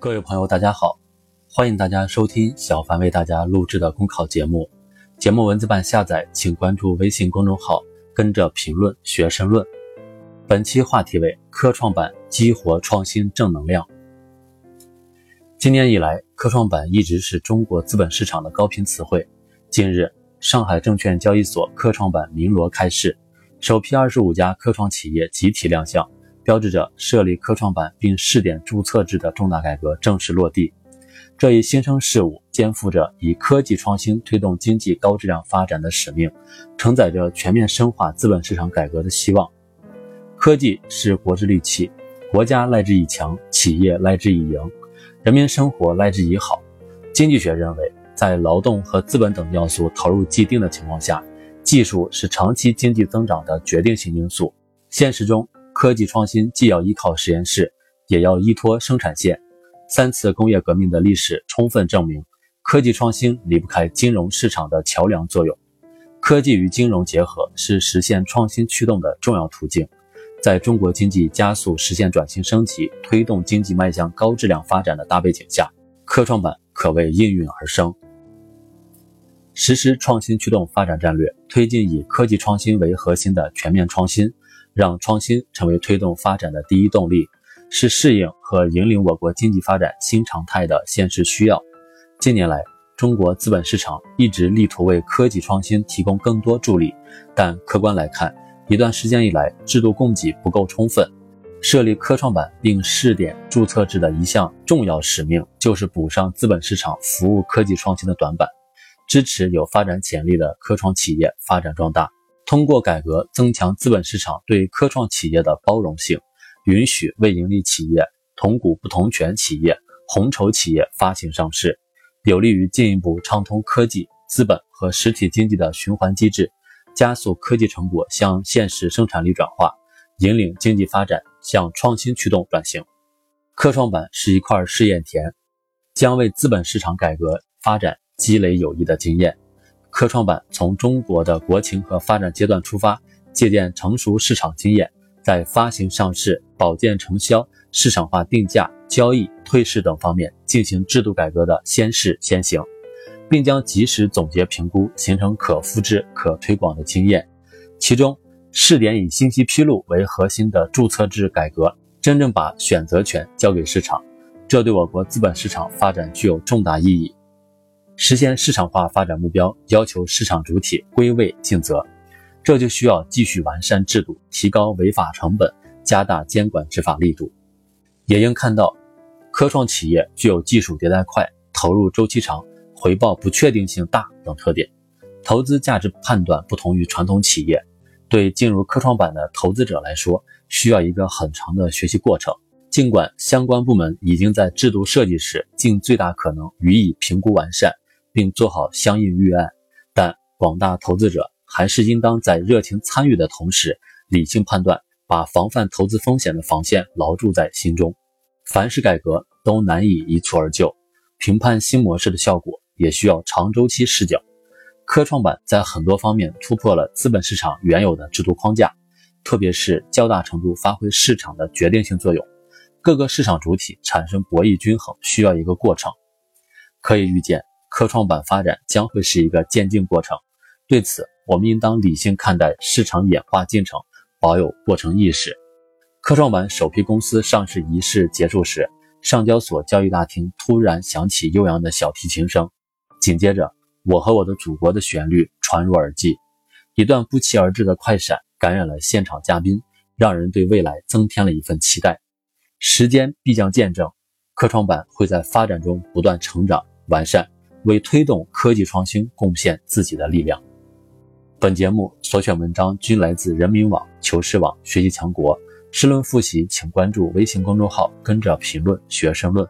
各位朋友大家好，欢迎大家收听小凡为大家录制的公考节目。节目文字版下载请关注微信公众号跟着评论学申论。本期话题为科创板激活创新正能量。今年以来，科创板一直是中国资本市场的高频词汇。近日，上海证券交易所科创板鸣锣开市，首批25家科创企业集体亮相，标志着设立科创板并试点注册制的重大改革正式落地。这一新生事物肩负着以科技创新推动经济高质量发展的使命，承载着全面深化资本市场改革的希望。科技是国之利器，国家赖之以强，企业赖之以赢，人民生活赖之以好。经济学认为，在劳动和资本等要素投入既定的情况下，技术是长期经济增长的决定性因素。现实中，科技创新既要依靠实验室，也要依托生产线。三次工业革命的历史充分证明，科技创新离不开金融市场的桥梁作用。科技与金融结合是实现创新驱动的重要途径。在中国经济加速实现转型升级，推动经济迈向高质量发展的大背景下，科创板可谓应运而生。实施创新驱动发展战略，推进以科技创新为核心的全面创新，让创新成为推动发展的第一动力，是适应和引领我国经济发展新常态的现实需要。近年来，中国资本市场一直力图为科技创新提供更多助力，但客观来看，一段时间以来，制度供给不够充分。设立科创板并试点注册制的一项重要使命，就是补上资本市场服务科技创新的短板，支持有发展潜力的科创企业发展壮大。通过改革增强资本市场对科创企业的包容性，允许未盈利企业、同股不同权企业、红筹企业发行上市，有利于进一步畅通科技、资本和实体经济的循环机制，加速科技成果向现实生产力转化，引领经济发展向创新驱动转型。科创板是一块试验田，将为资本市场改革发展积累有益的经验。科创板从中国的国情和发展阶段出发，借鉴成熟市场经验，在发行上市、保荐承销、市场化定价、交易、退市等方面进行制度改革的先试先行，并将及时总结评估，形成可复制、可推广的经验。其中，试点以信息披露为核心的注册制改革，真正把选择权交给市场，这对我国资本市场发展具有重大意义。实现市场化发展目标，要求市场主体归位尽责，这就需要继续完善制度，提高违法成本，加大监管执法力度。也应看到，科创企业具有技术迭代快、投入周期长、回报不确定性大等特点，投资价值判断不同于传统企业，对进入科创板的投资者来说，需要一个很长的学习过程。尽管相关部门已经在制度设计时尽最大可能予以评估完善，并做好相应预案，但广大投资者还是应当在热情参与的同时，理性判断，把防范投资风险的防线牢筑在心中。凡是改革都难以一蹴而就，评判新模式的效果也需要长周期视角。科创板在很多方面突破了资本市场原有的制度框架，特别是较大程度发挥市场的决定性作用，各个市场主体产生博弈均衡需要一个过程。可以预见，科创板发展将会是一个渐进过程，对此我们应当理性看待市场演化进程，保有过程意识。科创板首批公司上市仪式结束时，上交所交易大厅突然响起悠扬的小提琴声，紧接着我和我的祖国的旋律传入耳际，一段不期而至的快闪感染了现场嘉宾，让人对未来增添了一份期待。时间必将见证，科创板会在发展中不断成长完善，为推动科技创新贡献自己的力量。本节目所选文章均来自人民网、求是网、学习强国。申论复习请关注微信公众号跟着评论学申论。